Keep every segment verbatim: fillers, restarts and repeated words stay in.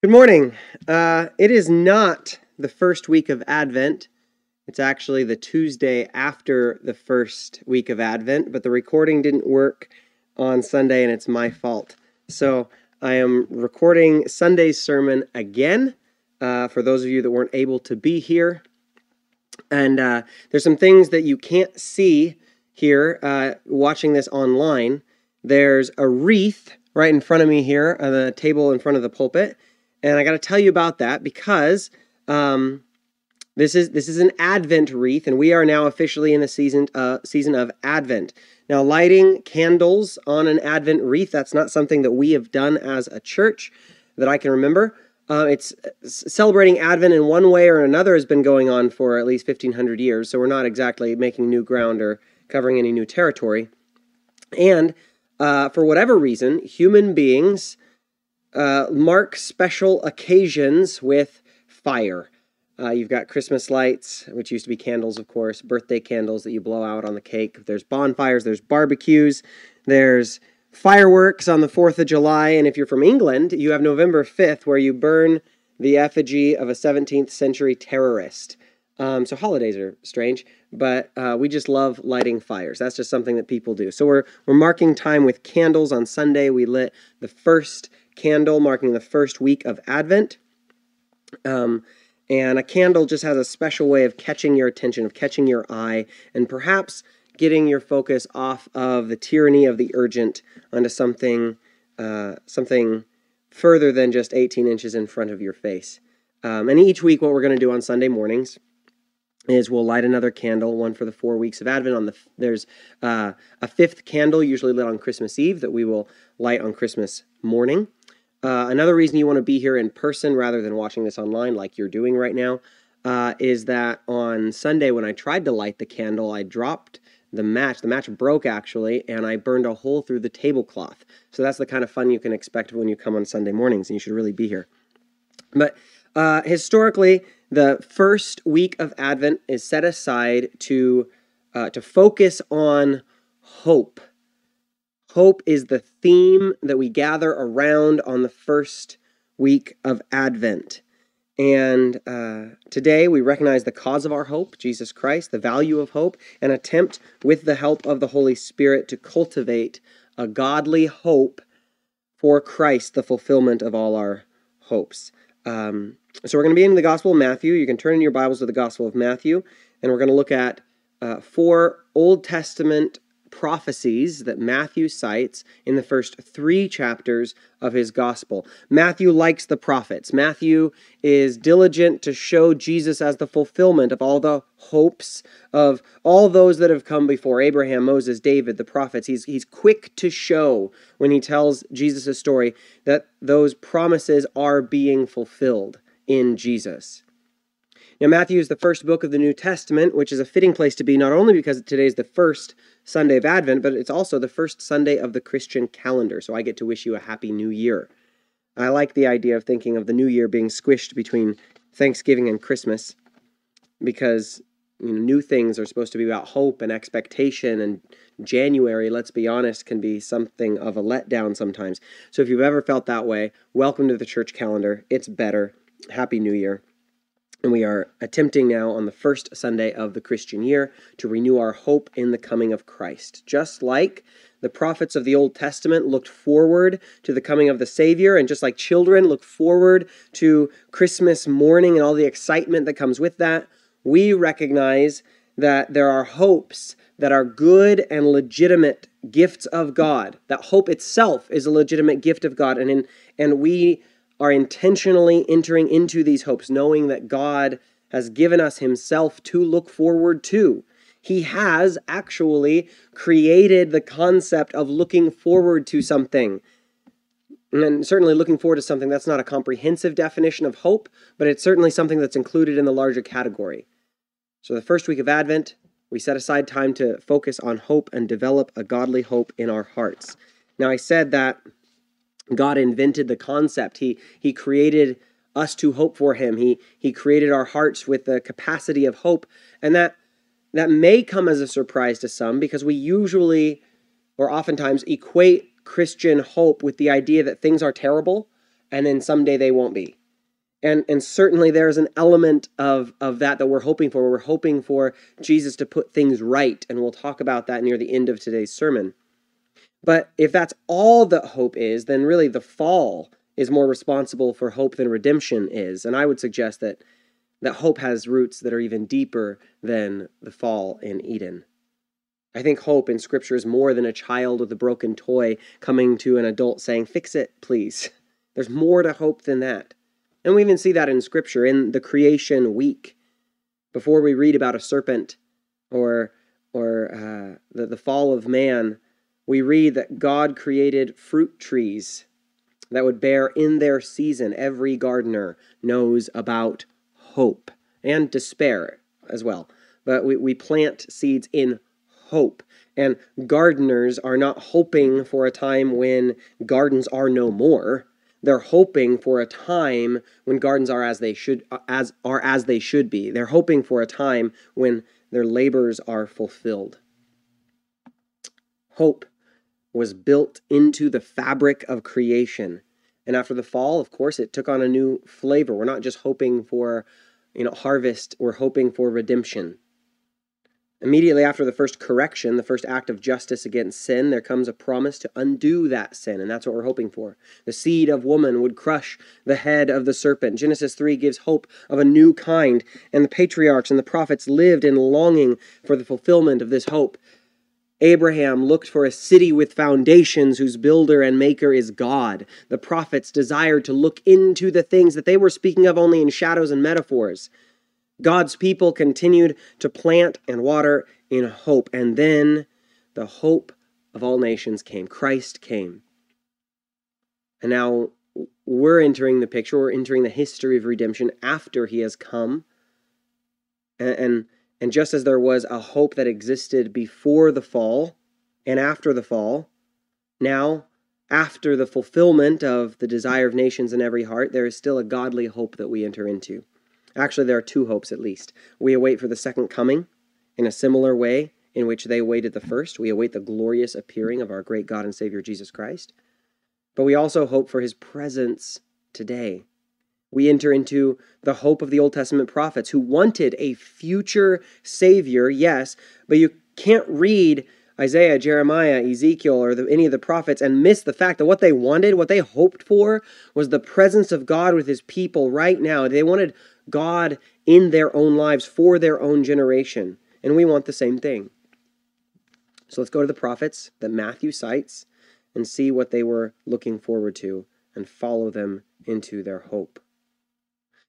Good morning. Uh, it is not the first week of Advent. It's actually the Tuesday after the first week of Advent, but the recording didn't work on Sunday, and it's my fault. So I am recording Sunday's sermon again uh, for those of you that weren't able to be here. And uh, there's some things that you can't see here uh, watching this online. There's a wreath right in front of me here on the table in front of the pulpit. And I got to tell you about that because um, this is this is an Advent wreath, and we are now officially in the season uh, season of Advent. Now, lighting candles on an Advent wreath—that's not something that we have done as a church that I can remember. Uh, it's celebrating Advent in one way or another has been going on for at least fifteen hundred years, so we're not exactly making new ground or covering any new territory. And uh, for whatever reason, human beings Uh, mark special occasions with fire. Uh, you've got Christmas lights, which used to be candles, of course, birthday candles that you blow out on the cake. There's bonfires, there's barbecues, there's fireworks on the fourth of July, and if you're from England, you have November fifth, where you burn the effigy of a seventeenth century terrorist. Um, so holidays are strange, but uh, we just love lighting fires. That's just something that people do. So we're we're marking time with candles. On Sunday, we lit the first candle, marking the first week of Advent. Um, and a candle just has a special way of catching your attention, of catching your eye, and perhaps getting your focus off of the tyranny of the urgent onto something, uh, something further than just eighteen inches in front of your face. Um, and each week, what we're going to do on Sunday mornings is we'll light another candle, one for the four weeks of Advent. On the There's uh, a fifth candle usually lit on Christmas Eve that we will light on Christmas morning. Uh, another reason you want to be here in person rather than watching this online like you're doing right now uh, is that on Sunday when I tried to light the candle, I dropped the match. The match broke, actually, and I burned a hole through the tablecloth. So that's the kind of fun you can expect when you come on Sunday mornings, and you should really be here. But uh, historically, the first week of Advent is set aside to uh, to focus on hope. Hope is the theme that we gather around on the first week of Advent. And uh, today we recognize the cause of our hope, Jesus Christ, the value of hope, and attempt with the help of the Holy Spirit to cultivate a godly hope for Christ, the fulfillment of all our hopes. Um, so we're going to be in the Gospel of Matthew. You can turn in your Bibles to the Gospel of Matthew, and we're going to look at uh, four Old Testament prophecies that Matthew cites in the first three chapters of his gospel. Matthew likes the prophets. Matthew is diligent to show Jesus as the fulfillment of all the hopes of all those that have come before Abraham, Moses, David, the prophets. He's, he's quick to show when he tells Jesus' story that those promises are being fulfilled in Jesus. Now, Matthew is the first book of the New Testament, which is a fitting place to be not only because today is the first Sunday of Advent, but it's also the first Sunday of the Christian calendar, so I get to wish you a happy new year. I like the idea of thinking of the new year being squished between Thanksgiving and Christmas, because you know, new things are supposed to be about hope and expectation, and January, let's be honest, can be something of a letdown sometimes. So if you've ever felt that way, welcome to the church calendar. It's better. Happy New Year. And we are attempting now on the first Sunday of the Christian year to renew our hope in the coming of Christ. Just like the prophets of the Old Testament looked forward to the coming of the Savior, and just like children look forward to Christmas morning and all the excitement that comes with that, we recognize that there are hopes that are good and legitimate gifts of God. That hope itself is a legitimate gift of God, and in, and we are intentionally entering into these hopes, knowing that God has given us himself to look forward to. He has actually created the concept of looking forward to something. And certainly looking forward to something, that's not a comprehensive definition of hope, but it's certainly something that's included in the larger category. So the first week of Advent, we set aside time to focus on hope and develop a godly hope in our hearts. Now, I said that God invented the concept. He, he created us to hope for him. He, he created our hearts with the capacity of hope. And that, that may come as a surprise to some because we usually or oftentimes equate Christian hope with the idea that things are terrible and then someday they won't be. And and certainly there is an element of, of that that we're hoping for. We're hoping for Jesus to put things right, and we'll talk about that near the end of today's sermon. But if that's all that hope is, then really the fall is more responsible for hope than redemption is. And I would suggest that, that hope has roots that are even deeper than the fall in Eden. I think hope in Scripture is more than a child with a broken toy coming to an adult saying, "Fix it, please." There's more to hope than that. And we even see that in Scripture, in the creation week. Before we read about a serpent or or uh, the, the fall of man, we read that God created fruit trees that would bear in their season. Every gardener knows about hope and despair as well. But we, we plant seeds in hope. And gardeners are not hoping for a time when gardens are no more. They're hoping for a time when gardens are as they should as are as they should be. They're hoping for a time when their labors are fulfilled. Hope was built into the fabric of creation. And after the fall, of course, it took on a new flavor. We're not just hoping for, you know, harvest, we're hoping for redemption. Immediately after the first correction, the first act of justice against sin, there comes a promise to undo that sin, and that's what we're hoping for. The seed of woman would crush the head of the serpent. Genesis three gives hope of a new kind, and the patriarchs and the prophets lived in longing for the fulfillment of this hope. Abraham looked for a city with foundations whose builder and maker is God. The prophets desired to look into the things that they were speaking of only in shadows and metaphors. God's people continued to plant and water in hope. And then the hope of all nations came. Christ came. And now we're entering the picture. We're entering the history of redemption after he has come. And, and, and just as there was a hope that existed before the fall and after the fall, now after the fulfillment of the desire of nations in every heart, there is still a godly hope that we enter into. Actually, there are two hopes at least. We await for the second coming in a similar way in which they awaited the first. We await the glorious appearing of our great God and Savior, Jesus Christ. But we also hope for his presence today. We enter into the hope of the Old Testament prophets who wanted a future Savior, yes, but you can't read Isaiah, Jeremiah, Ezekiel, or the, any of the prophets and miss the fact that what they wanted, what they hoped for, was the presence of God with his people right now. They wanted God in their own lives for their own generation. And we want the same thing. So let's go to the prophets that Matthew cites and see what they were looking forward to and follow them into their hope.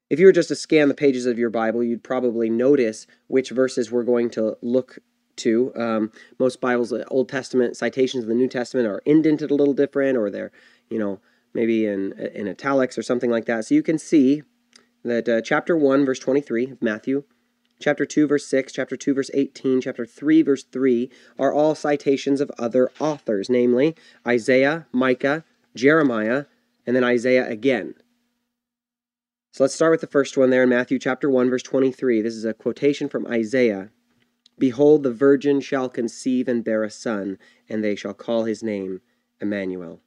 If you were just to scan the pages of your Bible, you'd probably notice which verses we're going to look to. Um, most Bibles, Old Testament citations of the New Testament are indented a little different, or they're, you know, maybe in, in italics or something like that. So you can see that uh, chapter one, verse twenty-three of Matthew, chapter two, verse six, chapter two, verse eighteen, chapter three, verse three are all citations of other authors, namely Isaiah, Micah, Jeremiah, and then Isaiah again. So let's start with the first one there in Matthew chapter one, verse twenty-three. This is a quotation from Isaiah. "Behold, the virgin shall conceive and bear a son, and they shall call his name Emmanuel."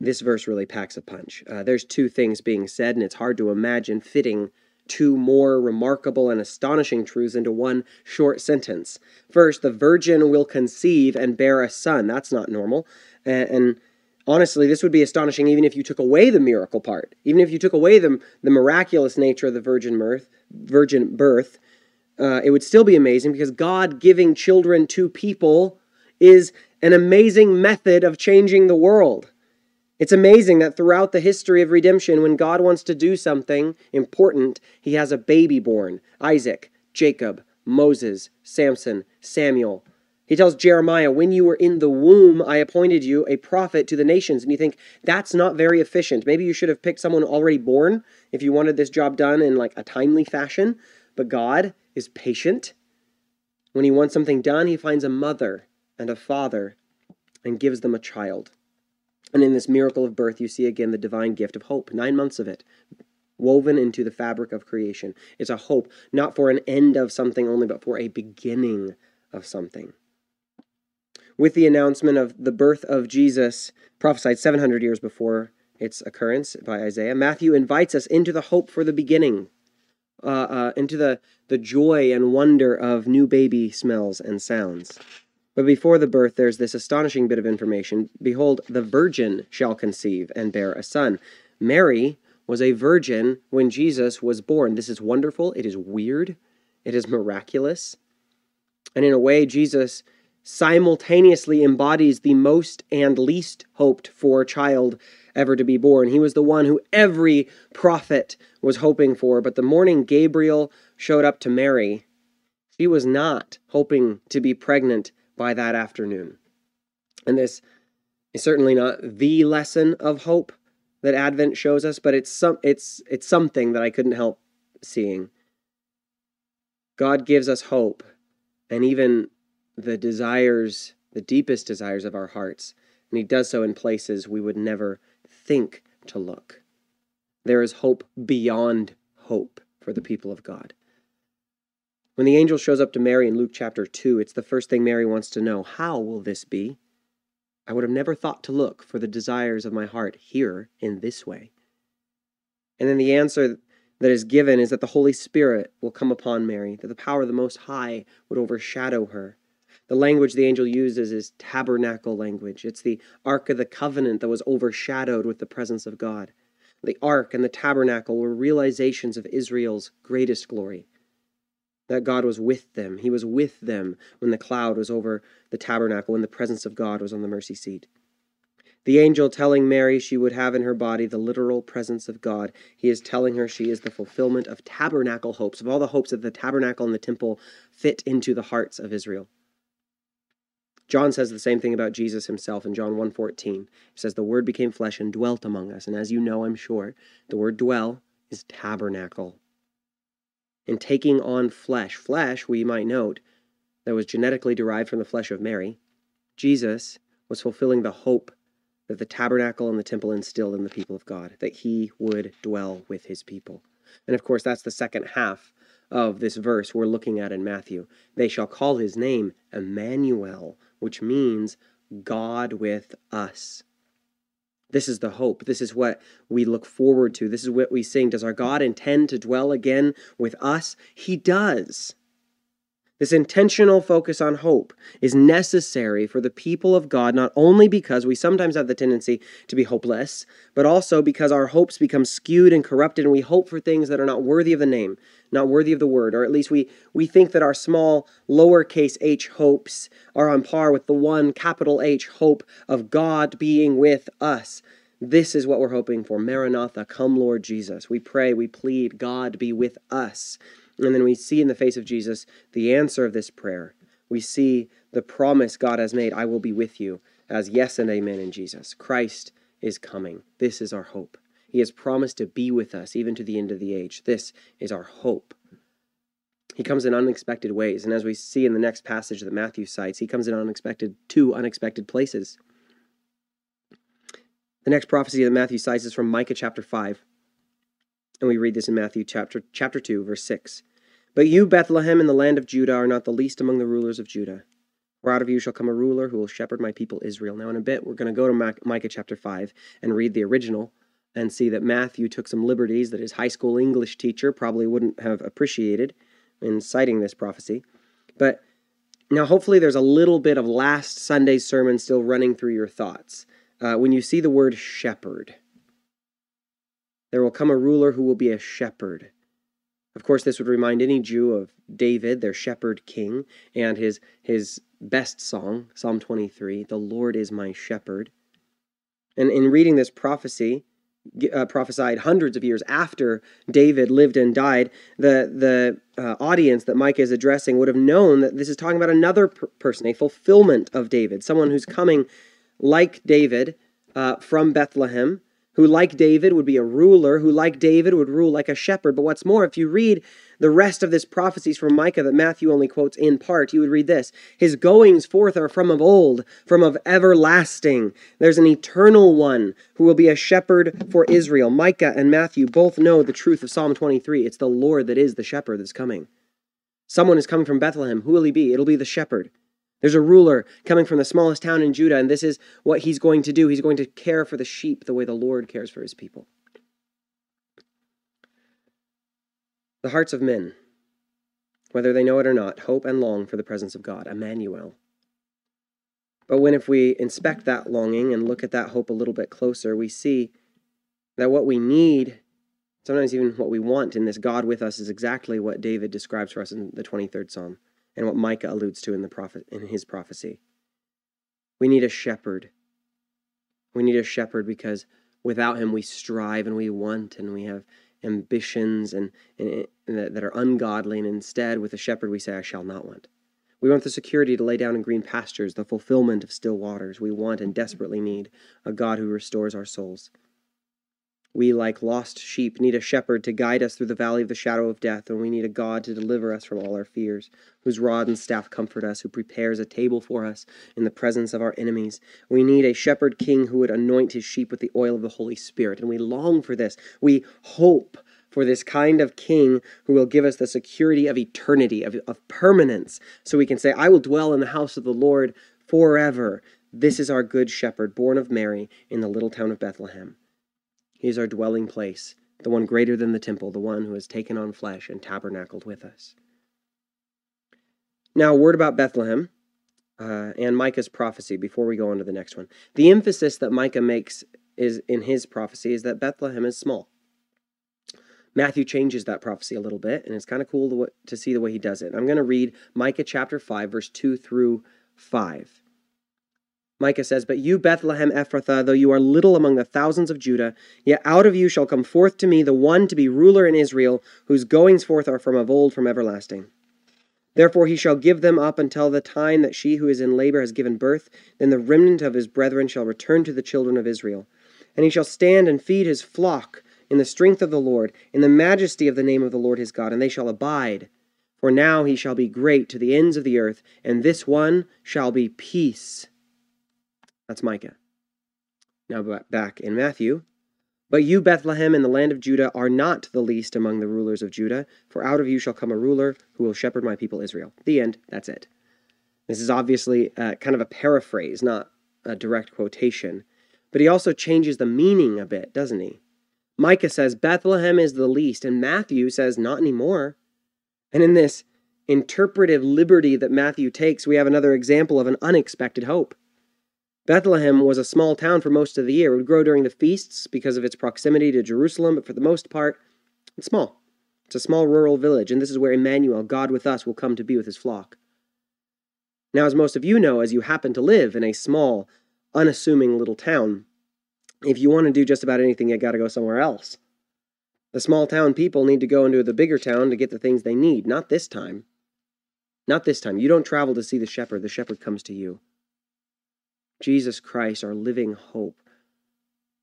This verse really packs a punch. Uh, there's two things being said, and it's hard to imagine fitting two more remarkable and astonishing truths into one short sentence. First, the virgin will conceive and bear a son. That's not normal. And, and honestly, this would be astonishing even if you took away the miracle part. Even if you took away the, the miraculous nature of the virgin birth, virgin birth uh, it would still be amazing, because God giving children to people is an amazing method of changing the world. It's amazing that throughout the history of redemption, when God wants to do something important, he has a baby born. Isaac, Jacob, Moses, Samson, Samuel. He tells Jeremiah, "When you were in the womb, I appointed you a prophet to the nations." And you think, that's not very efficient. Maybe you should have picked someone already born if you wanted this job done in like a timely fashion. But God is patient. When he wants something done, he finds a mother and a father and gives them a child. And in this miracle of birth, you see again the divine gift of hope, nine months of it, woven into the fabric of creation. It's a hope, not for an end of something only, but for a beginning of something. With the announcement of the birth of Jesus, prophesied seven hundred years before its occurrence by Isaiah, Matthew invites us into the hope for the beginning, uh, uh, into the, the joy and wonder of new baby smells and sounds. But before the birth, there's this astonishing bit of information. Behold, the virgin shall conceive and bear a son. Mary was a virgin when Jesus was born. This is wonderful. It is weird. It is miraculous. And in a way, Jesus simultaneously embodies the most and least hoped for child ever to be born. He was the one who every prophet was hoping for. But the morning Gabriel showed up to Mary, she was not hoping to be pregnant by that afternoon. And this is certainly not the lesson of hope that Advent shows us, but it's some it's it's something that I couldn't help seeing. God gives us hope, and even the desires, the deepest desires of our hearts, and he does so in places we would never think to look. There is hope beyond hope for the people of God. When the angel shows up to Mary in Luke chapter two, it's the first thing Mary wants to know. How will this be? I would have never thought to look for the desires of my heart here in this way. And then the answer that is given is that the Holy Spirit will come upon Mary, that the power of the Most High would overshadow her. The language the angel uses is tabernacle language. It's the Ark of the Covenant that was overshadowed with the presence of God. The Ark and the tabernacle were realizations of Israel's greatest glory, that God was with them. He was with them when the cloud was over the tabernacle, when the presence of God was on the mercy seat. The angel telling Mary she would have in her body the literal presence of God. He is telling her she is the fulfillment of tabernacle hopes, of all the hopes that the tabernacle and the temple fit into the hearts of Israel. John says the same thing about Jesus himself in John one fourteen. He says, "The Word became flesh and dwelt among us." And as you know, I'm sure, the word dwell is tabernacle. In taking on flesh, flesh, we might note, that was genetically derived from the flesh of Mary, Jesus was fulfilling the hope that the tabernacle and the temple instilled in the people of God, that he would dwell with his people. And of course, that's the second half of this verse we're looking at in Matthew. They shall call his name Emmanuel, which means God with us. This is the hope. This is what we look forward to. This is what we sing. Does our God intend to dwell again with us? He does. This intentional focus on hope is necessary for the people of God, not only because we sometimes have the tendency to be hopeless, but also because our hopes become skewed and corrupted, and we hope for things that are not worthy of the name, not worthy of the word, or at least we, we think that our small lowercase h hopes are on par with the one capital H hope of God being with us. This is what we're hoping for. Maranatha, come Lord Jesus. We pray, we plead, God be with us. And then we see in the face of Jesus the answer of this prayer. We see the promise God has made, I will be with you, as yes and amen in Jesus. Christ is coming. This is our hope. He has promised to be with us even to the end of the age. This is our hope. He comes in unexpected ways. And as we see in the next passage that Matthew cites, he comes in unexpected two unexpected places. The next prophecy that Matthew cites is from Micah chapter five. And we read this in Matthew chapter chapter two, verse six. But you, Bethlehem, in the land of Judah, are not the least among the rulers of Judah. For out of you shall come a ruler who will shepherd my people Israel. Now in a bit, we're going to go to Micah chapter five and read the original and see that Matthew took some liberties that his high school English teacher probably wouldn't have appreciated in citing this prophecy. But now hopefully there's a little bit of last Sunday's sermon still running through your thoughts. Uh, when you see the word shepherd, there will come a ruler who will be a shepherd. Of course, this would remind any Jew of David, their shepherd king, and his, his best song, Psalm twenty-three, "The Lord is my shepherd." And in reading this prophecy, uh, prophesied hundreds of years after David lived and died, the, the uh, audience that Micah is addressing would have known that this is talking about another per- person, a fulfillment of David, someone who's coming like David uh, from Bethlehem, who like David would be a ruler, who like David would rule like a shepherd. But what's more, if you read the rest of this prophecies from Micah that Matthew only quotes in part, you would read this: his goings forth are from of old, from of everlasting. There's an eternal one who will be a shepherd for Israel. Micah and Matthew both know the truth of Psalm twenty-three. It's the Lord that is the shepherd that's coming. Someone is coming from Bethlehem. Who will he be? It'll be the shepherd. There's a ruler coming from the smallest town in Judah, and this is what he's going to do. He's going to care for the sheep the way the Lord cares for his people. The hearts of men, whether they know it or not, hope and long for the presence of God, Emmanuel. But when if we inspect that longing and look at that hope a little bit closer, we see that what we need, sometimes even what we want in this God with us, is exactly what David describes for us in the twenty-third Psalm, and what Micah alludes to in the prophet in his prophecy. We need a shepherd. We need a shepherd because without him we strive and we want and we have ambitions and, and, and that, that are ungodly, and instead with a shepherd we say, I shall not want. We want the security to lay down in green pastures, the fulfillment of still waters. We want and desperately need a God who restores our souls. We, like lost sheep, need a shepherd to guide us through the valley of the shadow of death, and we need a God to deliver us from all our fears, whose rod and staff comfort us, who prepares a table for us in the presence of our enemies. We need a shepherd king who would anoint his sheep with the oil of the Holy Spirit, and we long for this. We hope for this kind of king who will give us the security of eternity, of, of permanence, so we can say, I will dwell in the house of the Lord forever. This is our good shepherd, born of Mary in the little town of Bethlehem. He is our dwelling place, the one greater than the temple, the one who has taken on flesh and tabernacled with us. Now, a word about Bethlehem uh, and Micah's prophecy before we go on to the next one. The emphasis that Micah makes is in his prophecy is that Bethlehem is small. Matthew changes that prophecy a little bit, and it's kind of cool to, to see the way he does it. I'm going to read Micah chapter five, verse two through five. Micah says, But you, Bethlehem Ephrathah, though you are little among the thousands of Judah, yet out of you shall come forth to me the one to be ruler in Israel, whose goings forth are from of old, from everlasting. Therefore he shall give them up until the time that she who is in labor has given birth. Then the remnant of his brethren shall return to the children of Israel. And he shall stand and feed his flock in the strength of the Lord, in the majesty of the name of the Lord his God, and they shall abide. For now he shall be great to the ends of the earth, and this one shall be peace. That's Micah. Now back in Matthew. But you, Bethlehem, in the land of Judah, are not the least among the rulers of Judah, for out of you shall come a ruler who will shepherd my people Israel. The end. That's it. This is obviously uh, kind of a paraphrase, not a direct quotation. But he also changes the meaning a bit, doesn't he? Micah says, Bethlehem is the least, and Matthew says, not anymore. And in this interpretive liberty that Matthew takes, we have another example of an unexpected hope. Bethlehem was a small town for most of the year. It would grow during the feasts because of its proximity to Jerusalem, but for the most part, it's small. It's a small rural village, and this is where Emmanuel, God with us, will come to be with his flock. Now, as most of you know, as you happen to live in a small, unassuming little town, if you want to do just about anything, you got to go somewhere else. The small town people need to go into the bigger town to get the things they need. Not this time. Not this time. You don't travel to see the shepherd. The shepherd comes to you. Jesus Christ, our living hope,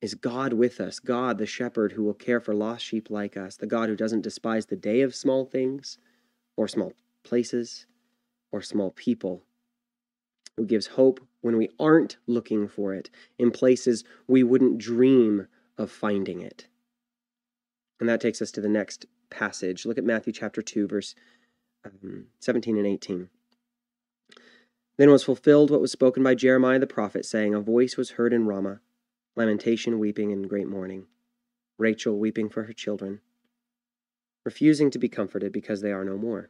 is God with us, God the shepherd who will care for lost sheep like us, the God who doesn't despise the day of small things or small places or small people, who gives hope when we aren't looking for it in places we wouldn't dream of finding it. And that takes us to the next passage. Look at Matthew chapter two, verse um, seventeen and eighteen. Then was fulfilled what was spoken by Jeremiah the prophet, saying, A voice was heard in Ramah, lamentation, weeping, and great mourning, Rachel weeping for her children, refusing to be comforted because they are no more.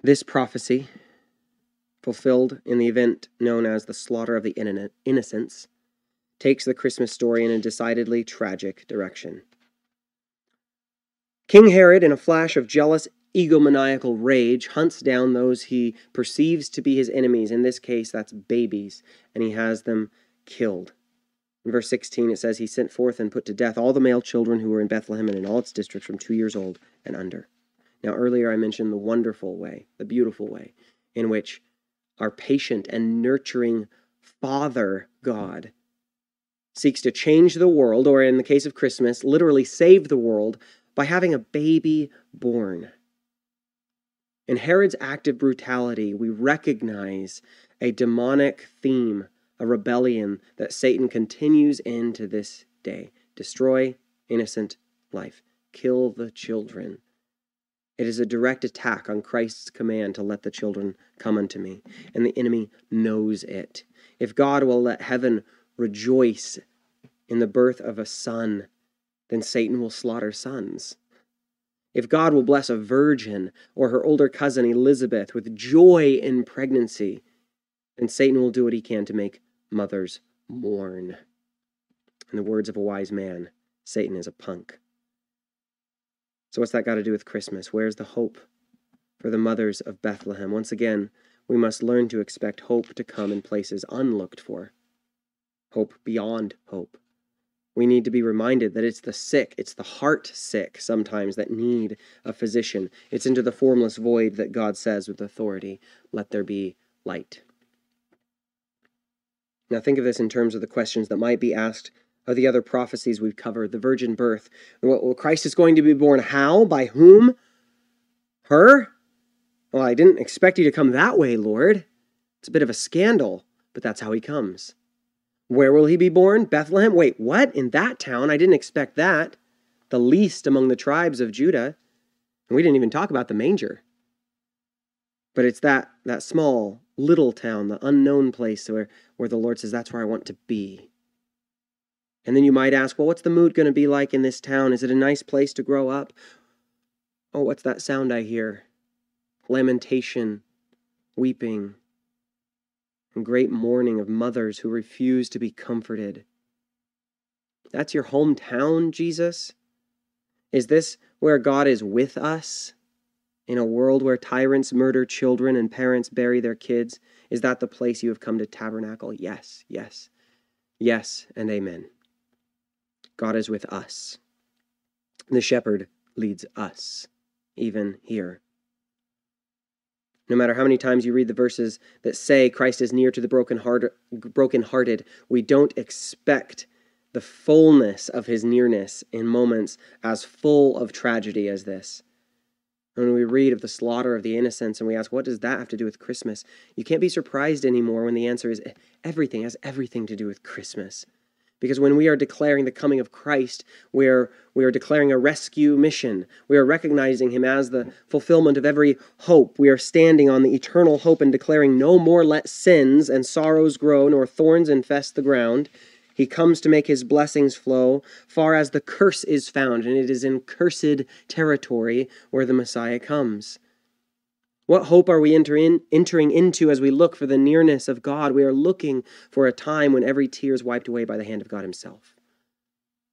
This prophecy, fulfilled in the event known as the slaughter of the innocents, takes the Christmas story in a decidedly tragic direction. King Herod, in a flash of jealous egomaniacal rage, hunts down those he perceives to be his enemies. In this case, that's babies, and he has them killed. In verse sixteen, it says, He sent forth and put to death all the male children who were in Bethlehem and in all its districts from two years old and under. Now, earlier I mentioned the wonderful way, the beautiful way, in which our patient and nurturing Father God seeks to change the world, or in the case of Christmas, literally save the world by having a baby born. In Herod's act of brutality, we recognize a demonic theme, a rebellion that Satan continues into this day. Destroy innocent life. Kill the children. It is a direct attack on Christ's command to let the children come unto me, and the enemy knows it. If God will let heaven rejoice in the birth of a son, then Satan will slaughter sons. If God will bless a virgin or her older cousin Elizabeth with joy in pregnancy, then Satan will do what he can to make mothers mourn. In the words of a wise man, Satan is a punk. So what's that got to do with Christmas? Where's the hope for the mothers of Bethlehem? Once again, we must learn to expect hope to come in places unlooked for. Hope beyond hope. We need to be reminded that it's the sick, it's the heart sick sometimes that need a physician. It's into the formless void that God says with authority, let there be light. Now think of this in terms of the questions that might be asked of the other prophecies we've covered, the virgin birth. Well, Christ is going to be born how? By whom? Her? Well, I didn't expect you to come that way, Lord. It's a bit of a scandal, but that's how he comes. Where will he be born? Bethlehem? Wait, what? In that town? I didn't expect that. The least among the tribes of Judah. And we didn't even talk about the manger. But it's that, that small, little town, the unknown place where, where the Lord says, that's where I want to be. And then you might ask, well, what's the mood going to be like in this town? Is it a nice place to grow up? Oh, what's that sound I hear? Lamentation, weeping, and great mourning of mothers who refuse to be comforted. That's your hometown, Jesus? Is this where God is with us? In a world where tyrants murder children and parents bury their kids, is that the place you have come to tabernacle? Yes, yes, yes, and amen. God is with us. The shepherd leads us, even here. No matter how many times you read the verses that say Christ is near to the broken heart, brokenhearted, we don't expect the fullness of his nearness in moments as full of tragedy as this. When we read of the slaughter of the innocents and we ask, what does that have to do with Christmas? You can't be surprised anymore when the answer is everything has everything to do with Christmas. Because when we are declaring the coming of Christ, we are, we are declaring a rescue mission. We are recognizing him as the fulfillment of every hope. We are standing on the eternal hope and declaring, no more let sins and sorrows grow, nor thorns infest the ground. He comes to make his blessings flow, far as the curse is found, and it is in cursed territory where the Messiah comes. What hope are we entering entering into as we look for the nearness of God? We are looking for a time when every tear is wiped away by the hand of God himself.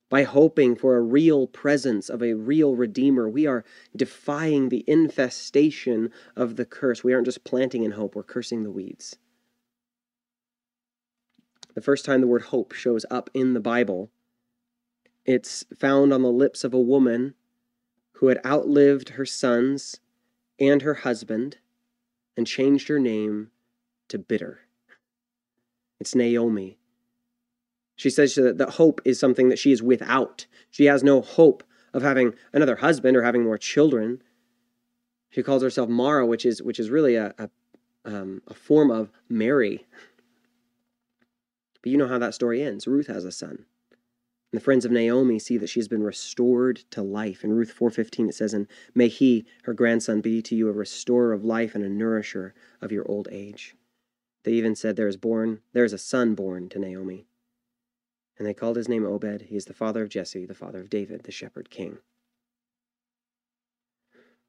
By hoping for a real presence of a real Redeemer, we are defying the infestation of the curse. We aren't just planting in hope, we're cursing the weeds. The first time the word hope shows up in the Bible, it's found on the lips of a woman who had outlived her sons and her husband, and changed her name to Bitter. It's Naomi. She says that the hope is something that she is without. She has no hope of having another husband or having more children. She calls herself Mara, which is which is really a a, um, a form of Mary. But you know how that story ends. Ruth has a son. And the friends of Naomi see that she's been restored to life. In Ruth four fifteen it says, and may he, her grandson, be to you a restorer of life and a nourisher of your old age. They even said there is born, there is a son born to Naomi. And they called his name Obed. He is the father of Jesse, the father of David, the shepherd king.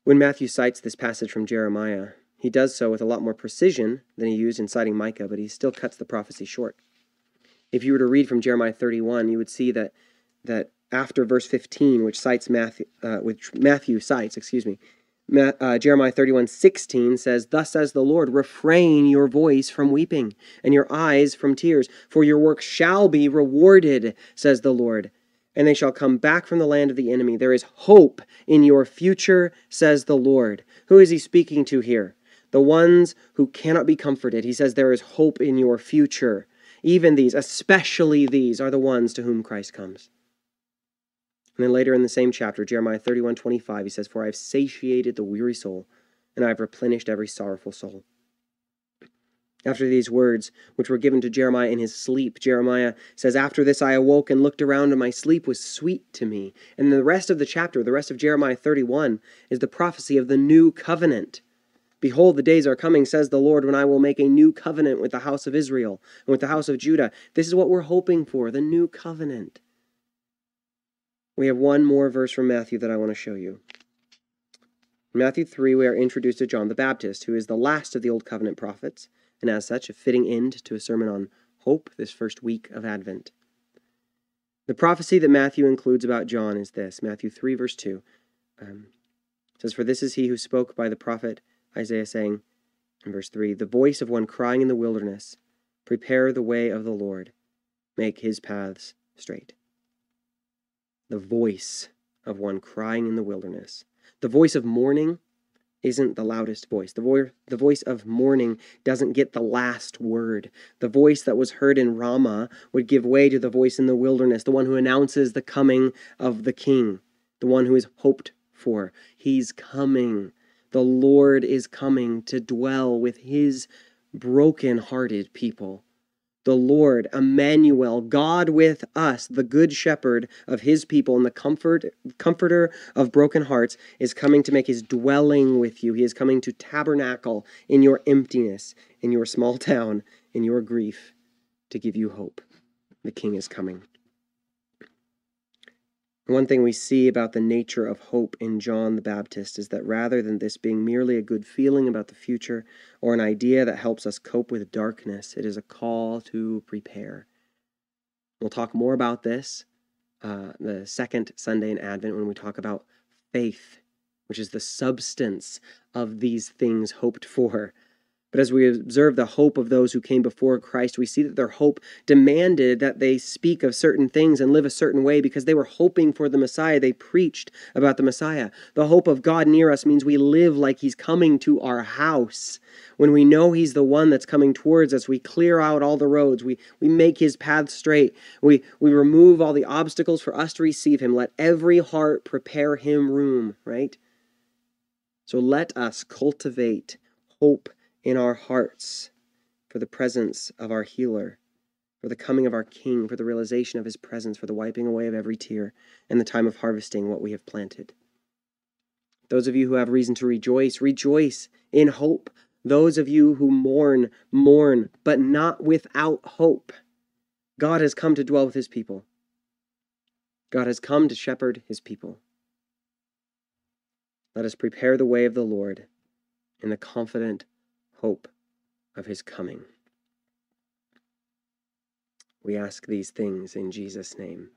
When Matthew cites this passage from Jeremiah, he does so with a lot more precision than he used in citing Micah, but he still cuts the prophecy short. If you were to read from Jeremiah thirty-one, you would see that that after verse fifteen, which cites Matthew, uh, which Matthew cites, excuse me, Ma- uh, Jeremiah thirty-one sixteen says, "Thus says the Lord, refrain your voice from weeping and your eyes from tears, for your work shall be rewarded, says the Lord, and they shall come back from the land of the enemy. There is hope in your future, says the Lord." Who is he speaking to here? The ones who cannot be comforted. He says, "There is hope in your future." Even these, especially these, are the ones to whom Christ comes. And then later in the same chapter, Jeremiah thirty-one twenty-five, he says, "For I have satiated the weary soul, and I have replenished every sorrowful soul." After these words, which were given to Jeremiah in his sleep, Jeremiah says, "After this I awoke and looked around, and my sleep was sweet to me." And the rest of the chapter, the rest of Jeremiah thirty-one, is the prophecy of the new covenant. "Behold, the days are coming, says the Lord, when I will make a new covenant with the house of Israel and with the house of Judah." This is what we're hoping for, the new covenant. We have one more verse from Matthew that I want to show you. In Matthew three, we are introduced to John the Baptist, who is the last of the Old Covenant prophets, and as such, a fitting end to a sermon on hope this first week of Advent. The prophecy that Matthew includes about John is this, Matthew three, verse two. Um, it says, "For this is he who spoke by the prophet Isaiah, saying," in verse three, "The voice of one crying in the wilderness, prepare the way of the Lord, make his paths straight." The voice of one crying in the wilderness. The voice of mourning isn't the loudest voice. The, vo- the voice of mourning doesn't get the last word. The voice that was heard in Ramah would give way to the voice in the wilderness, the one who announces the coming of the King, the one who is hoped for. He's coming. The Lord is coming to dwell with his broken-hearted people. The Lord, Emmanuel, God with us, the good shepherd of his people and the comfort, comforter of broken hearts, is coming to make his dwelling with you. He is coming to tabernacle in your emptiness, in your small town, in your grief, to give you hope. The King is coming. One thing we see about the nature of hope in John the Baptist is that rather than this being merely a good feeling about the future or an idea that helps us cope with darkness, it is a call to prepare. We'll talk more about this uh, the second Sunday in Advent when we talk about faith, which is the substance of these things hoped for. But as we observe the hope of those who came before Christ, we see that their hope demanded that they speak of certain things and live a certain way because they were hoping for the Messiah. They preached about the Messiah. The hope of God near us means we live like he's coming to our house. When we know he's the one that's coming towards us, we clear out all the roads. We, we make his path straight. We, we remove all the obstacles for us to receive him. Let every heart prepare him room, right? So let us cultivate hope in our hearts, for the presence of our healer, for the coming of our King, for the realization of his presence, for the wiping away of every tear, and the time of harvesting what we have planted. Those of you who have reason to rejoice, rejoice in hope. Those of you who mourn, mourn, but not without hope. God has come to dwell with his people. God has come to shepherd his people. Let us prepare the way of the Lord in the confident hope of his coming. We ask these things in Jesus' name.